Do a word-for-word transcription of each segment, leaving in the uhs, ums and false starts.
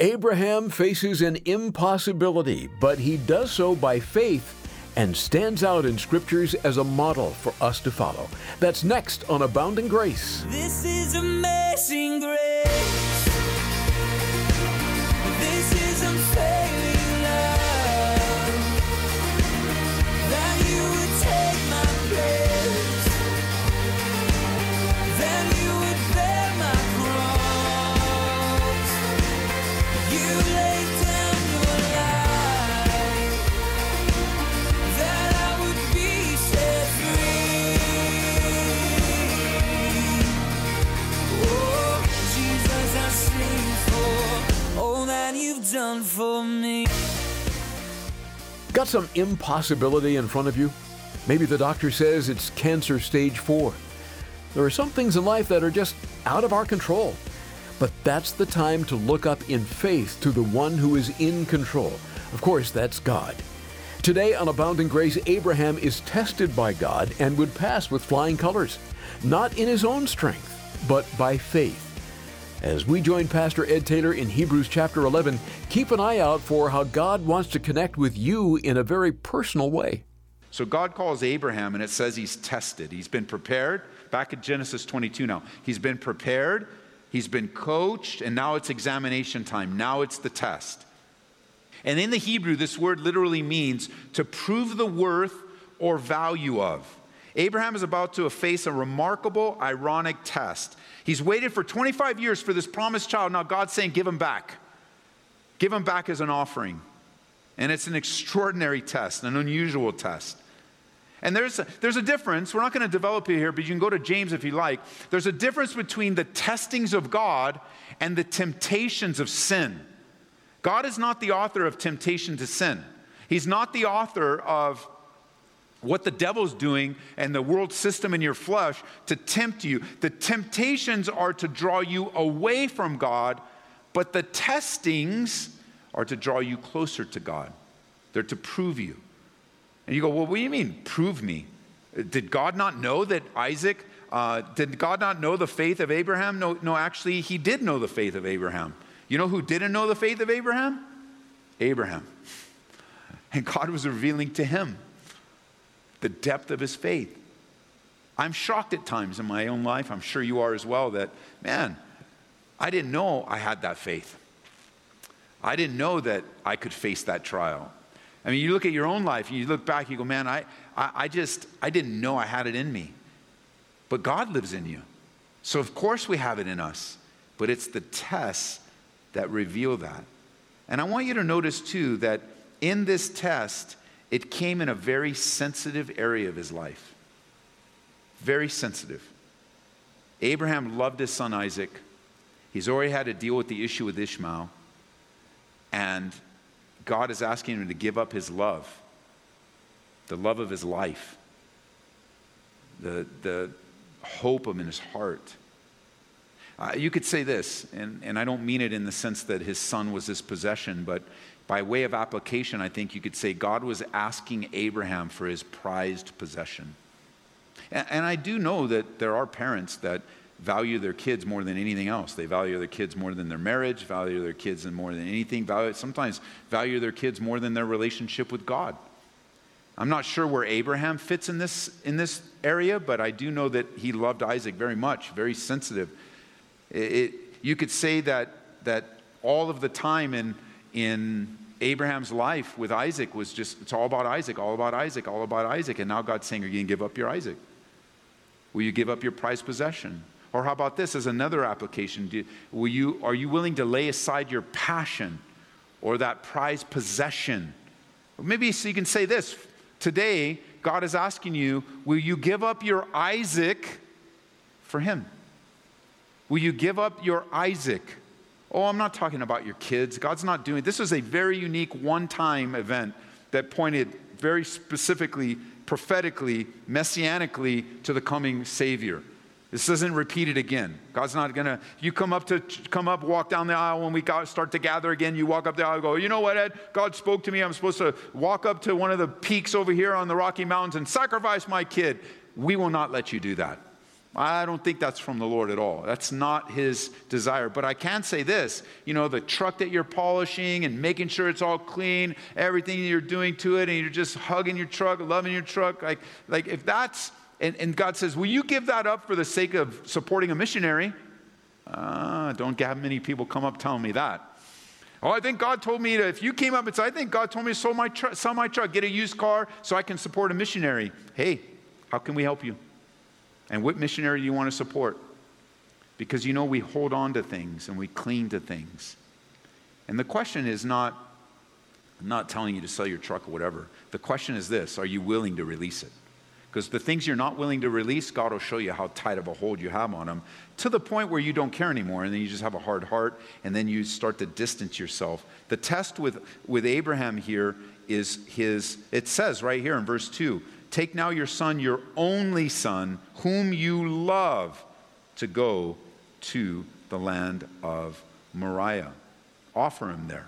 Abraham faces an impossibility, but he does so by faith and stands out in Scriptures as a model for us to follow. That's next on Abounding Grace. This is amazing grace. This is unfailing love. That you would take my place. That you would bear my cross. You laid down your life. That I would be set free. Oh, Jesus, I sing for all that you've done for me. Got some impossibility in front of you? Maybe the doctor says it's cancer stage four. There are some things in life that are just out of our control. But that's the time to look up in faith to the one who is in control. Of course, that's God. Today on Abounding Grace, Abraham is tested by God and would pass with flying colors, not in his own strength, but by faith. As we join Pastor Ed Taylor in Hebrews chapter eleven, keep an eye out for how God wants to connect with you in a very personal way. So God calls Abraham, and it says he's tested. He's been prepared. Back in Genesis twenty-two now. He's been prepared. He's been coached. And now it's examination time. Now it's the test. And in the Hebrew, this word literally means to prove the worth or value of. Abraham is about to face a remarkable, ironic test. He's waited for twenty-five years for this promised child. Now God's saying, give him back. Give him back as an offering. And it's an extraordinary test, an unusual test. And there's a, there's a difference. We're not going to develop it here, but you can go to James if you like. There's a difference between the testings of God and the temptations of sin. God is not the author of temptation to sin. He's not the author of what the devil's doing and the world system in your flesh to tempt you. The temptations are to draw you away from God, but the testings are to draw you closer to God. They're to prove you. And you go, well, what do you mean, prove me? Did God not know that Isaac, uh, did God not know the faith of Abraham? No, no, actually, he did know the faith of Abraham. You know who didn't know the faith of Abraham? Abraham. And God was revealing to him the depth of his faith. I'm shocked at times in my own life, I'm sure you are as well, that, man, I didn't know I had that faith. I didn't know that I could face that trial. I mean, you look at your own life, you look back, you go, man, I, I, I just, I didn't know I had it in me. But God lives in you. So of course we have it in us, but it's the tests that reveal that. And I want you to notice too, that in this test, it came in a very sensitive area of his life. Very sensitive. Abraham loved his son Isaac. He's already had to deal with the issue with Ishmael. And God is asking him to give up his love, the love of his life, the, the hope of in his heart. Uh, you could say this, and, and I don't mean it in the sense that his son was his possession, but by way of application, I think you could say God was asking Abraham for his prized possession. And, and I do know that there are parents that value their kids more than anything else. They value their kids more than their marriage, value their kids more than anything, value, sometimes value their kids more than their relationship with God. I'm not sure where Abraham fits in this, in this area, but I do know that he loved Isaac very much, very sensitive. It, it, you could say that, that all of the time in in Abraham's life with Isaac was just, it's all about Isaac, all about Isaac, all about Isaac. And now God's saying, are you going to give up your Isaac? Will you give up your prized possession? Or how about this as another application? Do, will you, are you willing to lay aside your passion or that prized possession? Maybe so you can say this. Today, God is asking you, will you give up your Isaac for him? Will you give up your Isaac? Oh, I'm not talking about your kids. God's not doing it. This was a very unique one-time event that pointed very specifically, prophetically, messianically to the coming Savior. This isn't repeated again. God's not going to, you come up to, come up, walk down the aisle when we start to gather again, you walk up the aisle and go, you know what, Ed, God spoke to me. I'm supposed to walk up to one of the peaks over here on the Rocky Mountains and sacrifice my kid. We will not let you do that. I don't think that's from the Lord at all. That's not his desire. But I can say this, you know, the truck that you're polishing and making sure it's all clean, everything you're doing to it, and you're just hugging your truck, loving your truck, like, like if that's, and, and God says, will you give that up for the sake of supporting a missionary? Uh, don't have many people come up telling me that. Oh, I think God told me to, if you came up and said, I think God told me to sell my, tr- sell my truck, get a used car so I can support a missionary. Hey, how can we help you? And what missionary do you want to support? Because you know we hold on to things and we cling to things. And the question is not, I'm not telling you to sell your truck or whatever. The question is this, are you willing to release it? Because the things you're not willing to release, God will show you how tight of a hold you have on them to the point where you don't care anymore, and then you just have a hard heart, and then you start to distance yourself. The test with, with Abraham here is his, it says right here in verse two, take now your son, your only son, whom you love, to go to the land of Moriah. Offer him there.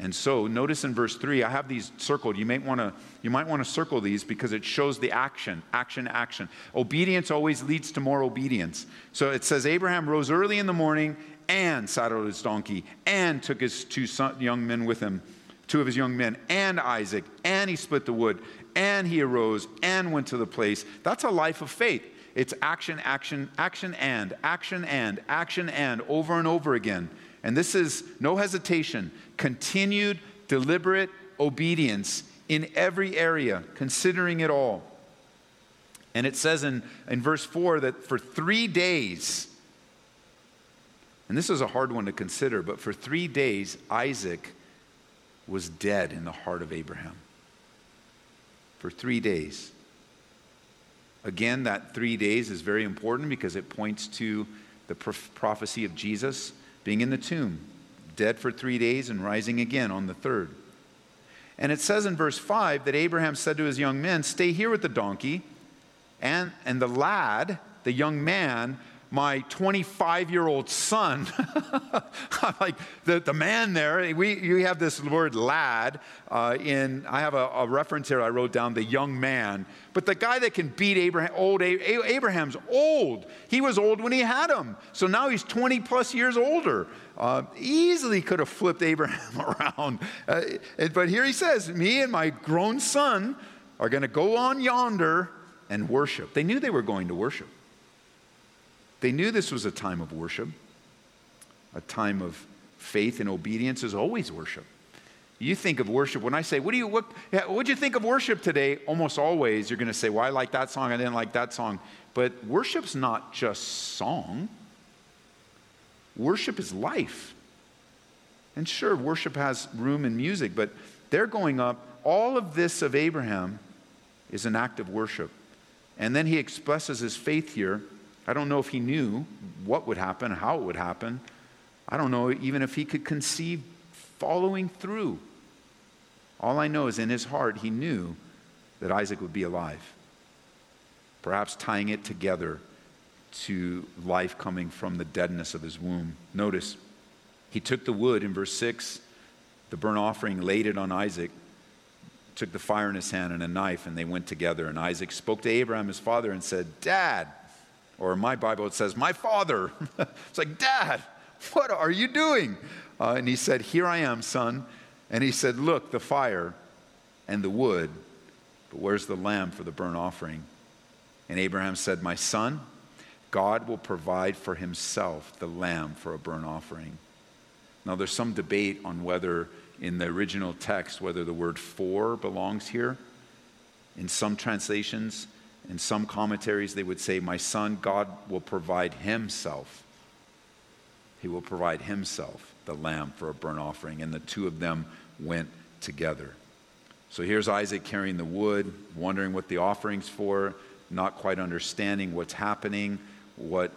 And so notice in verse three, I have these circled. You might want to you might want to circle these because it shows the action, action, action. Obedience always leads to more obedience. So it says Abraham rose early in the morning and saddled his donkey and took his two son, young men with him, two of his young men and Isaac, and he split the wood. And he arose and went to the place. That's a life of faith. It's action, action, action, and, action, and, action, and, over and over again. And this is no hesitation, continued, deliberate obedience in every area, considering it all. And it says in, in verse four that for three days, and this is a hard one to consider, but for three days, Isaac was dead in the heart of Abraham. For three days. Again, that three days is very important because it points to the prof- prophecy of Jesus being in the tomb, dead for three days and rising again on the third. And it says in verse five that Abraham said to his young men, stay here with the donkey, and, and the lad, the young man, my twenty-five-year-old son, like the, the man there, we you have this word lad uh, in, I have a, a reference here I wrote down, the young man. But the guy that can beat Abraham, old Abraham's old. He was old when he had him. So now he's twenty-plus years older. Uh, easily could have flipped Abraham around. Uh, but here he says, me and my grown son are going to go on yonder and worship. They knew they were going to worship. They knew this was a time of worship. A time of faith and obedience is always worship. You think of worship. When I say, what do you, what, what'd you think of worship today? Almost always you're going to say, well, I like that song. I didn't like that song. But worship's not just song. Worship is life. And sure, worship has room in music, but they're going up. All of this of Abraham is an act of worship. And then he expresses his faith here. I don't know if he knew what would happen, how it would happen. I don't know even if he could conceive following through. All I know is in his heart, he knew that Isaac would be alive. Perhaps tying it together to life coming from the deadness of his womb. Notice, he took the wood in verse six, the burnt offering, laid it on Isaac, took the fire in his hand and a knife, and they went together. And Isaac spoke to Abraham, his father, and said, Dad. Or in my Bible, it says, my father. It's like, Dad, what are you doing? Uh, and he said, here I am, son. And he said, look, the fire and the wood, but where's the lamb for the burnt offering? And Abraham said, my son, God will provide for himself the lamb for a burnt offering. Now, there's some debate on whether in the original text, whether the word for belongs here. In some translations, in some commentaries, they would say, my son, God will provide himself. He will provide himself, the lamb, for a burnt offering. And the two of them went together. So here's Isaac carrying the wood, wondering what the offering's for, not quite understanding what's happening, what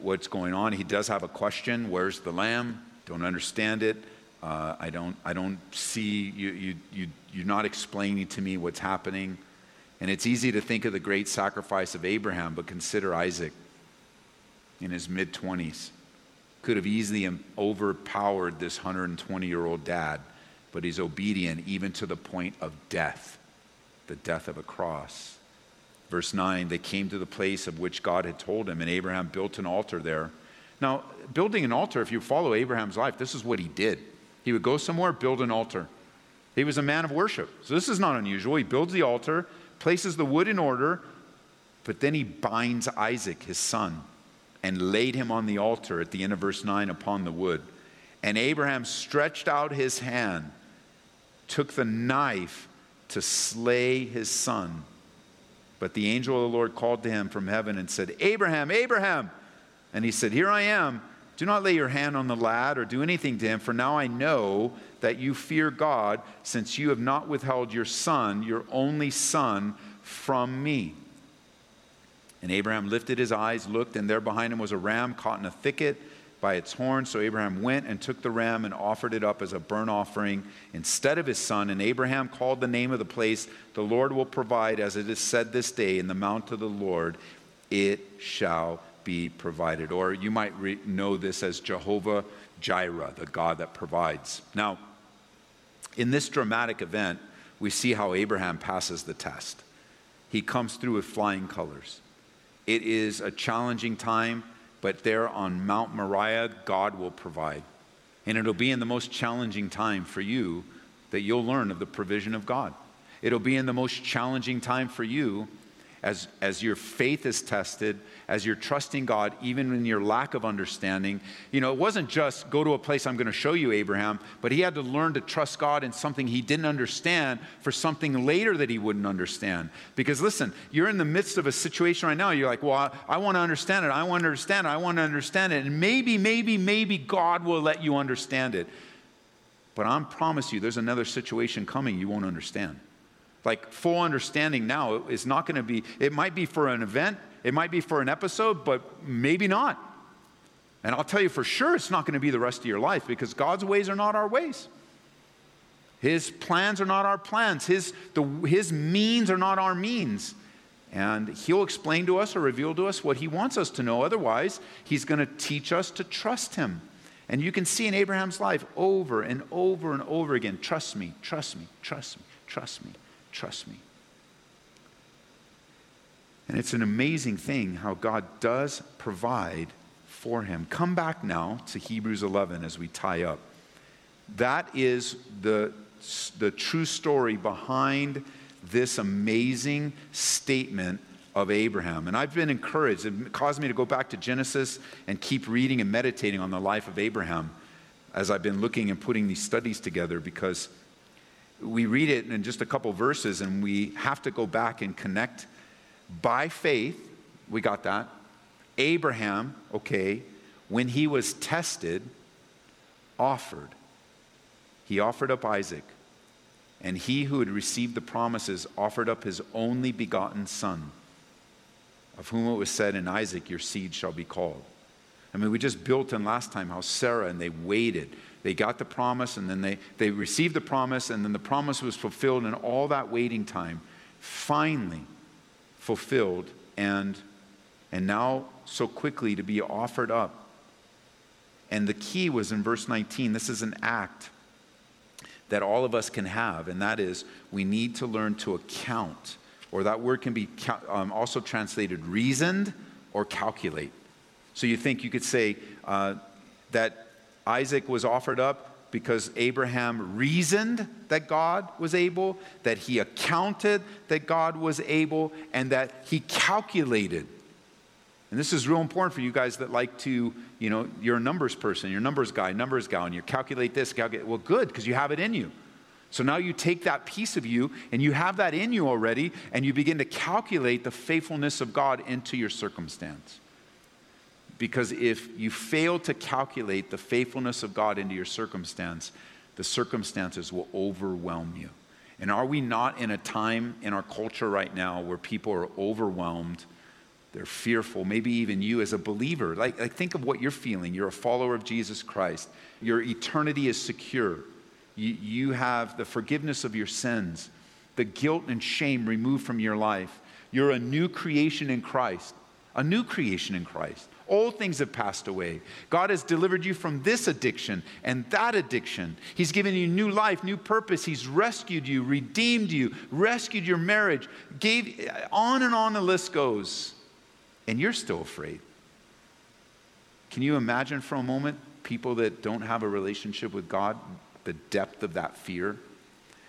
what's going on. He does have a question. Where's the lamb? Don't understand it. Uh, I don't I don't see, you, you, you, you're not explaining to me what's happening. And it's easy to think of the great sacrifice of Abraham, but consider Isaac in his mid-twenties. Could have easily overpowered this one hundred twenty-year-old dad, but he's obedient even to the point of death, the death of a cross. Verse nine, they came to the place of which God had told him, and Abraham built an altar there. Now, building an altar, if you follow Abraham's life, this is what he did. He would go somewhere, build an altar. He was a man of worship, so this is not unusual. He builds the altar, places the wood in order, but then he binds Isaac, his son, and laid him on the altar at the end of verse nine upon the wood. And Abraham stretched out his hand, took the knife to slay his son. But the angel of the Lord called to him from heaven and said, Abraham, Abraham! And he said, Here I am. Do not lay your hand on the lad or do anything to him, for now I know that you fear God, since you have not withheld your son, your only son, from me. And Abraham lifted his eyes, looked, and there behind him was a ram caught in a thicket by its horns. So Abraham went and took the ram and offered it up as a burnt offering instead of his son. And Abraham called the name of the place, The Lord Will Provide, as it is said this day, in the mount of the Lord it shall be provided. Or you might re- know this as Jehovah Jireh, the God that provides. Now, in this dramatic event, we see how Abraham passes the test. He comes through with flying colors. It is a challenging time, but there on Mount Moriah, God will provide. And it'll be in the most challenging time for you that you'll learn of the provision of God. It'll be in the most challenging time for you As, as your faith is tested, as you're trusting God, even in your lack of understanding. You know, it wasn't just go to a place I'm going to show you, Abraham, but he had to learn to trust God in something he didn't understand for something later that he wouldn't understand. Because listen, you're in the midst of a situation right now. You're like, well, I, I want to understand it. I want to understand it. I want to understand it. And maybe, maybe, maybe God will let you understand it. But I promise you, there's another situation coming you won't understand. Like full understanding now is not going to be, it might be for an event, it might be for an episode, but maybe not. And I'll tell you for sure it's not going to be the rest of your life, because God's ways are not our ways. His plans are not our plans. His, the, his means are not our means. And he'll explain to us or reveal to us what he wants us to know. Otherwise, he's going to teach us to trust him. And you can see in Abraham's life over and over and over again, trust me, trust me, trust me, trust me. Trust me. And it's an amazing thing how God does provide for him. Come back now to Hebrews eleven as we tie up. That is the, the true story behind this amazing statement of Abraham. And I've been encouraged. It caused me to go back to Genesis and keep reading and meditating on the life of Abraham as I've been looking and putting these studies together, because we read it in just a couple verses and we have to go back and connect. By faith, we got that. Abraham, okay, when he was tested, offered. He offered up Isaac. And he who had received the promises offered up his only begotten son, of whom it was said, in Isaac your seed shall be called. I mean, we just built in last time how Sarah, and they waited. They got the promise, and then they, they received the promise, and then the promise was fulfilled, and all that waiting time finally fulfilled, and, and now so quickly to be offered up. And the key was in verse nineteen. This is an act that all of us can have, and that is we need to learn to account, or that word can be um, also translated reasoned or calculate. So you think you could say uh, that Isaac was offered up because Abraham reasoned that God was able, that he accounted that God was able, and that he calculated. And this is real important for you guys that like to, you know, you're a numbers person, you're a numbers guy, numbers gal, and you calculate this, calculate. Well, good, because you have it in you. So now you take that piece of you, and you have that in you already, and you begin to calculate the faithfulness of God into your circumstance. Because if you fail to calculate the faithfulness of God into your circumstance, the circumstances will overwhelm you. And are we not in a time in our culture right now where people are overwhelmed, they're fearful, maybe even you as a believer. Like, like think of what you're feeling. You're a follower of Jesus Christ. Your eternity is secure. You, you have the forgiveness of your sins, the guilt and shame removed from your life. You're a new creation in Christ. A new creation in Christ. Old things have passed away. God has delivered you from this addiction and that addiction. He's given you new life, new purpose. He's rescued you, redeemed you, rescued your marriage, gave on and on the list goes. And you're still afraid. Can you imagine for a moment people that don't have a relationship with God, the depth of that fear?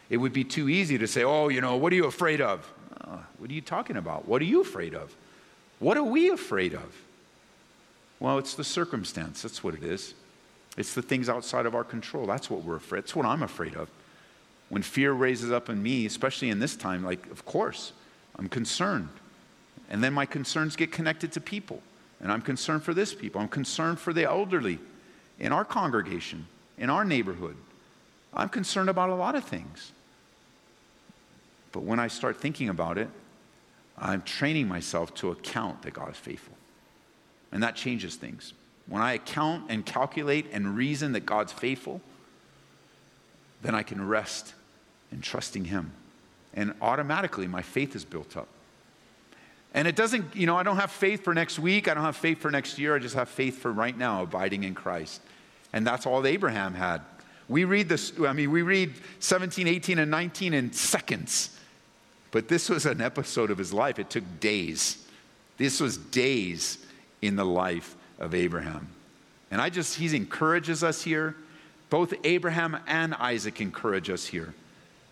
It would be too easy to say, oh, you know, what are you afraid of? Oh, what are you talking about? What are you afraid of? What are we afraid of? Well, it's the circumstance. That's what it is. It's the things outside of our control. That's what we're afraid. That's what I'm afraid of. When fear raises up in me, especially in this time, like, of course, I'm concerned. And then my concerns get connected to people. And I'm concerned for this people. I'm concerned for the elderly in our congregation, in our neighborhood. I'm concerned about a lot of things. But when I start thinking about it, I'm training myself to account that God is faithful. And that changes things. When I account and calculate and reason that God's faithful, then I can rest in trusting Him. And automatically my faith is built up. And it doesn't, you know, I don't have faith for next week. I don't have faith for next year. I just have faith for right now, abiding in Christ. And that's all that Abraham had. We read this, I mean, we read seventeen, eighteen, and nineteen in seconds. But this was an episode of his life. It took days. This was days in the life of Abraham. And I just, he encourages us here. Both Abraham and Isaac encourage us here.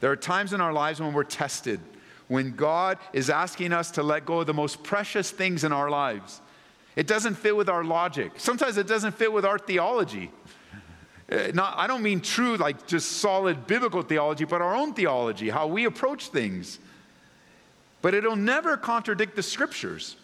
There are times in our lives when we're tested, when God is asking us to let go of the most precious things in our lives. It doesn't fit with our logic. Sometimes it doesn't fit with our theology. Not, I don't mean true, like just solid biblical theology, but our own theology, how we approach things. But it'll never contradict the scriptures,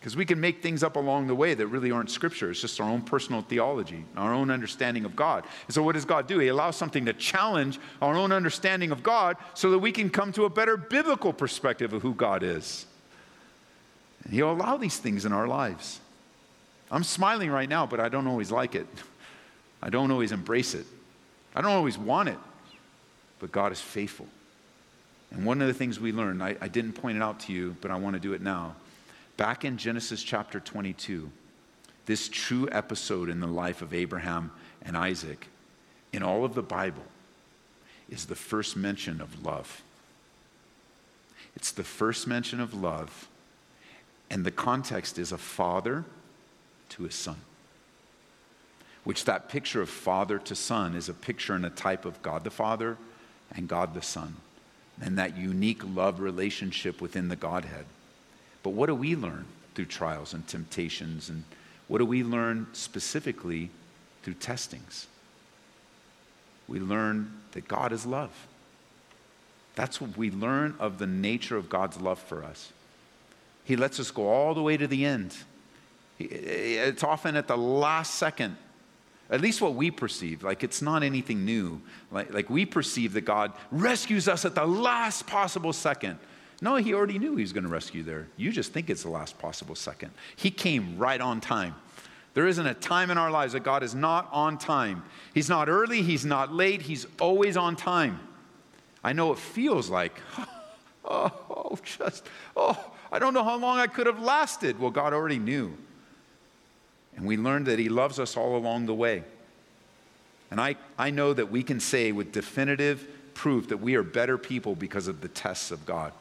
because we can make things up along the way that really aren't scripture. It's just our own personal theology, our own understanding of God. And so what does God do? He allows something to challenge our own understanding of God so that we can come to a better biblical perspective of who God is. And He'll allow these things in our lives. I'm smiling right now, but I don't always like it. I don't always embrace it. I don't always want it. But God is faithful. And one of the things we learned, I, I didn't point it out to you, but I want to do it now. Back in Genesis chapter twenty-two, this true episode in the life of Abraham and Isaac, in all of the Bible, is the first mention of love. It's the first mention of love. And the context is a father to his son, which that picture of father to son is a picture and a type of God the Father and God the Son, and that unique love relationship within the Godhead. But what do we learn through trials and temptations, and what do we learn specifically through testings? We learn that God is love. That's what we learn of the nature of God's love for us. He lets us go all the way to the end. It's often at the last second. At least what we perceive, like it's not anything new. Like, like we perceive that God rescues us at the last possible second. No, He already knew He was going to rescue there. You just think it's the last possible second. He came right on time. There isn't a time in our lives that God is not on time. He's not early. He's not late. He's always on time. I know it feels like, oh, oh just, oh, I don't know how long I could have lasted. Well, God already knew. And we learned that He loves us all along the way. And I, I know that we can say with definitive proof that we are better people because of the tests of God.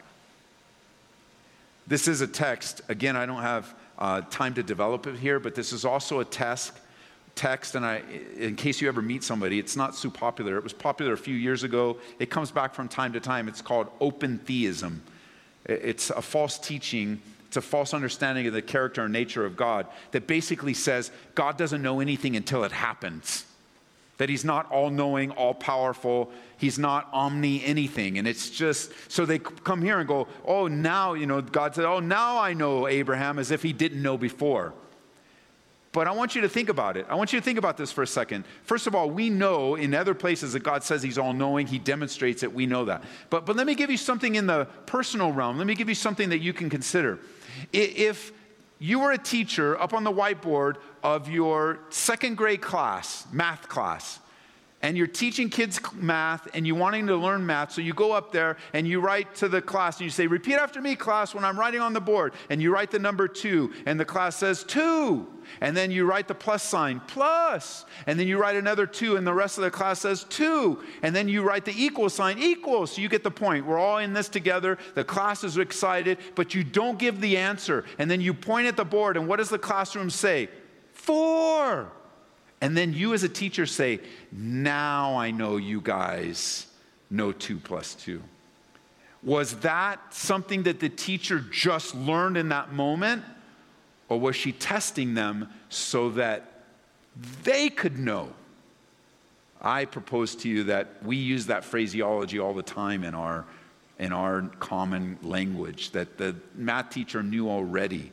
This is a text. Again, I don't have uh, time to develop it here, but this is also a test, text. And I, in case you ever meet somebody, it's not so popular. It was popular a few years ago. It comes back from time to time. It's called open theism. It's a false teaching. It's a false understanding of the character and nature of God that basically says God doesn't know anything until it happens. That He's not all-knowing, all-powerful. He's not omni-anything. And it's just, so they come here and go, oh, now, you know, God said, oh, now I know Abraham, as if He didn't know before. But I want you to think about it. I want you to think about this for a second. First of all, we know in other places that God says He's all-knowing. He demonstrates it. We know that. But, but let me give you something in the personal realm. Let me give you something that you can consider. If you were a teacher up on the whiteboard of your second grade class, math class, and you're teaching kids math and you're wanting to learn math, so you go up there and you write to the class and you say, repeat after me, class, when I'm writing on the board, and you write the number two, and the class says two, and then you write the plus sign, plus, and then you write another two, and the rest of the class says two, and then you write the equal sign, equal, so you get the point. We're all in this together, the class is excited, but you don't give the answer, and then you point at the board, and what does the classroom say? Four. And then you as a teacher say, now I know you guys know two plus two. Was that something that the teacher just learned in that moment? Or was she testing them so that they could know? I propose to you that we use that phraseology all the time in our, in our common language, that the math teacher knew already.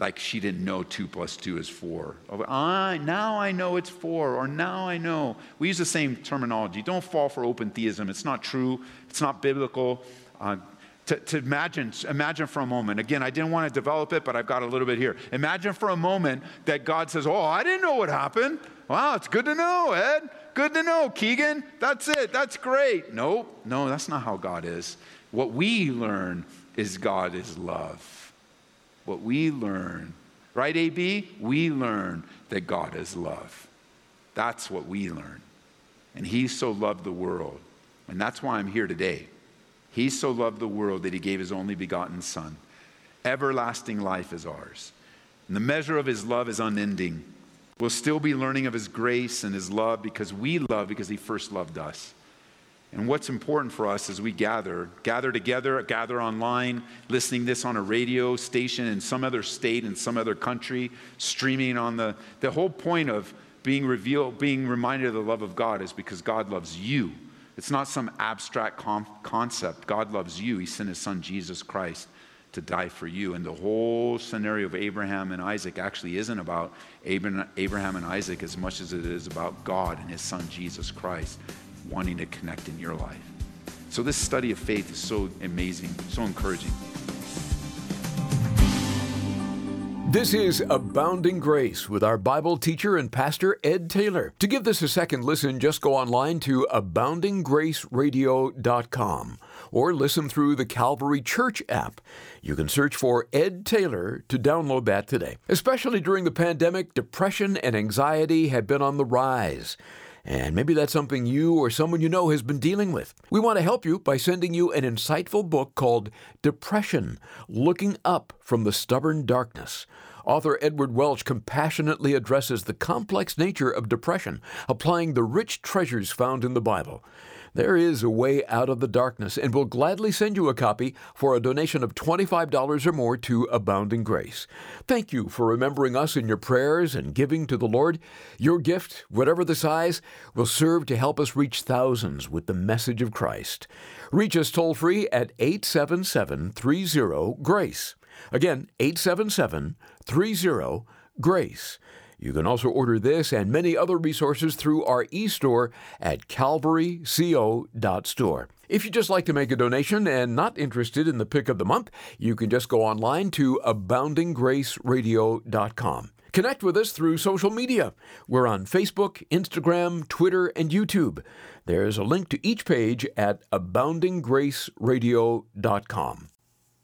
Like she didn't know two plus two is four. Or, I, now I know it's four, or now I know. We use the same terminology. Don't fall for open theism. It's not true. It's not biblical. Uh, to, to imagine, imagine for a moment. Again, I didn't want to develop it, but I've got a little bit here. Imagine for a moment that God says, oh, I didn't know what happened. Wow, it's good to know, Ed. Good to know, Keegan. That's it. That's great. Nope. No, that's not how God is. What we learn is God is love. What we learn, right, A B? We learn that God is love. That's what we learn. And he so loved the world. And that's why I'm here today. He so loved the world that he gave his only begotten son. Everlasting life is ours. And the measure of his love is unending. We'll still be learning of his grace and his love because we love because he first loved us. And what's important for us as we gather, gather together, gather online, listening this on a radio station in some other state, in some other country, streaming on the, the whole point of being revealed, being reminded of the love of God is because God loves you. It's not some abstract com- concept. God loves you. He sent his son, Jesus Christ, to die for you. And the whole scenario of Abraham and Isaac actually isn't about Abra- Abraham and Isaac as much as it is about God and his son, Jesus Christ, wanting to connect in your life. So this study of faith is so amazing, so encouraging. This is Abounding Grace with our Bible teacher and pastor, Ed Taylor. To give this a second listen, just go online to abounding grace radio dot com or listen through the Calvary Church app. You can search for Ed Taylor to download that today. Especially during the pandemic, depression and anxiety have been on the rise. And maybe that's something you or someone you know has been dealing with. We want to help you by sending you an insightful book called Depression: Looking Up from the Stubborn Darkness. Author Edward Welch compassionately addresses the complex nature of depression, applying the rich treasures found in the Bible. There is a way out of the darkness, and we'll gladly send you a copy for a donation of twenty-five dollars or more to Abounding Grace. Thank you for remembering us in your prayers and giving to the Lord. Your gift, whatever the size, will serve to help us reach thousands with the message of Christ. Reach us toll-free at eight seven seven, three zero, GRACE. Again, eight seven seven, three zero, GRACE. You can also order this and many other resources through our e-store at calvary co dot store. If you'd just like to make a donation and not interested in the pick of the month, you can just go online to abounding grace radio dot com. Connect with us through social media. We're on Facebook, Instagram, Twitter, and YouTube. There's a link to each page at abounding grace radio dot com.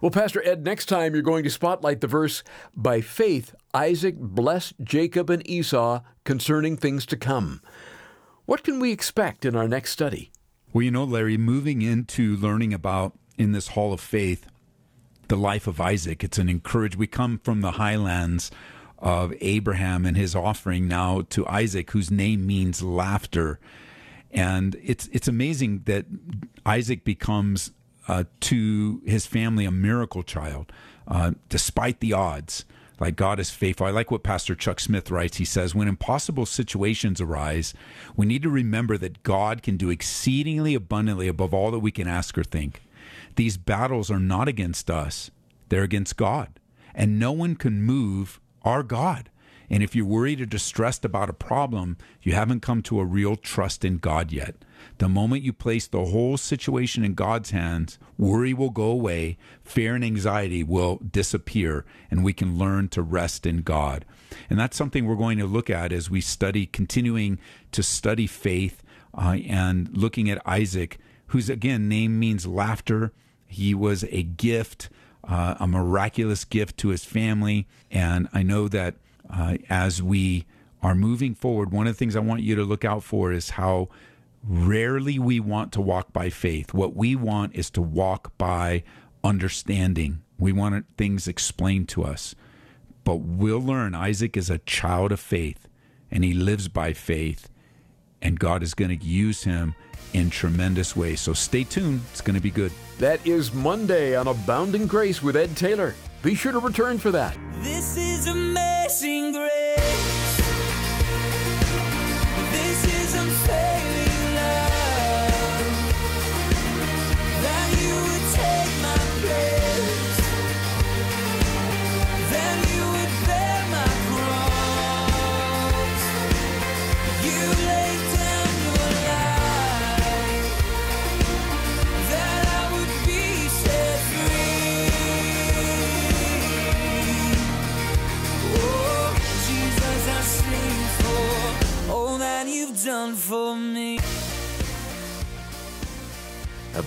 Well, Pastor Ed, next time you're going to spotlight the verse, by faith, Isaac blessed Jacob and Esau concerning things to come. What can we expect in our next study? Well, you know, Larry, moving into learning about, in this Hall of Faith, the life of Isaac, it's an encouragement. We come from the highlands of Abraham and his offering now to Isaac, whose name means laughter. And it's it's amazing that Isaac becomes Uh, to his family, a miracle child, uh, despite the odds. Like, God is faithful. I like what Pastor Chuck Smith writes. He says, when impossible situations arise, we need to remember that God can do exceedingly abundantly above all that we can ask or think. These battles are not against us. They're against God. And no one can move our God. And if you're worried or distressed about a problem, you haven't come to a real trust in God yet. The moment you place the whole situation in God's hands, worry will go away, fear and anxiety will disappear, and we can learn to rest in God. And that's something we're going to look at as we study, continuing to study faith uh, and looking at Isaac, whose, again, name means laughter. He was a gift, uh, a miraculous gift to his family. And I know that uh, as we are moving forward, one of the things I want you to look out for is how rarely we want to walk by faith. What we want is to walk by understanding. We want things explained to us. But we'll learn Isaac is a child of faith, and he lives by faith, and God is going to use him in tremendous ways. So stay tuned. It's going to be good. That is Monday on Abounding Grace with Ed Taylor. Be sure to return for that. This is amazing grace. This is unfailing. Done for me.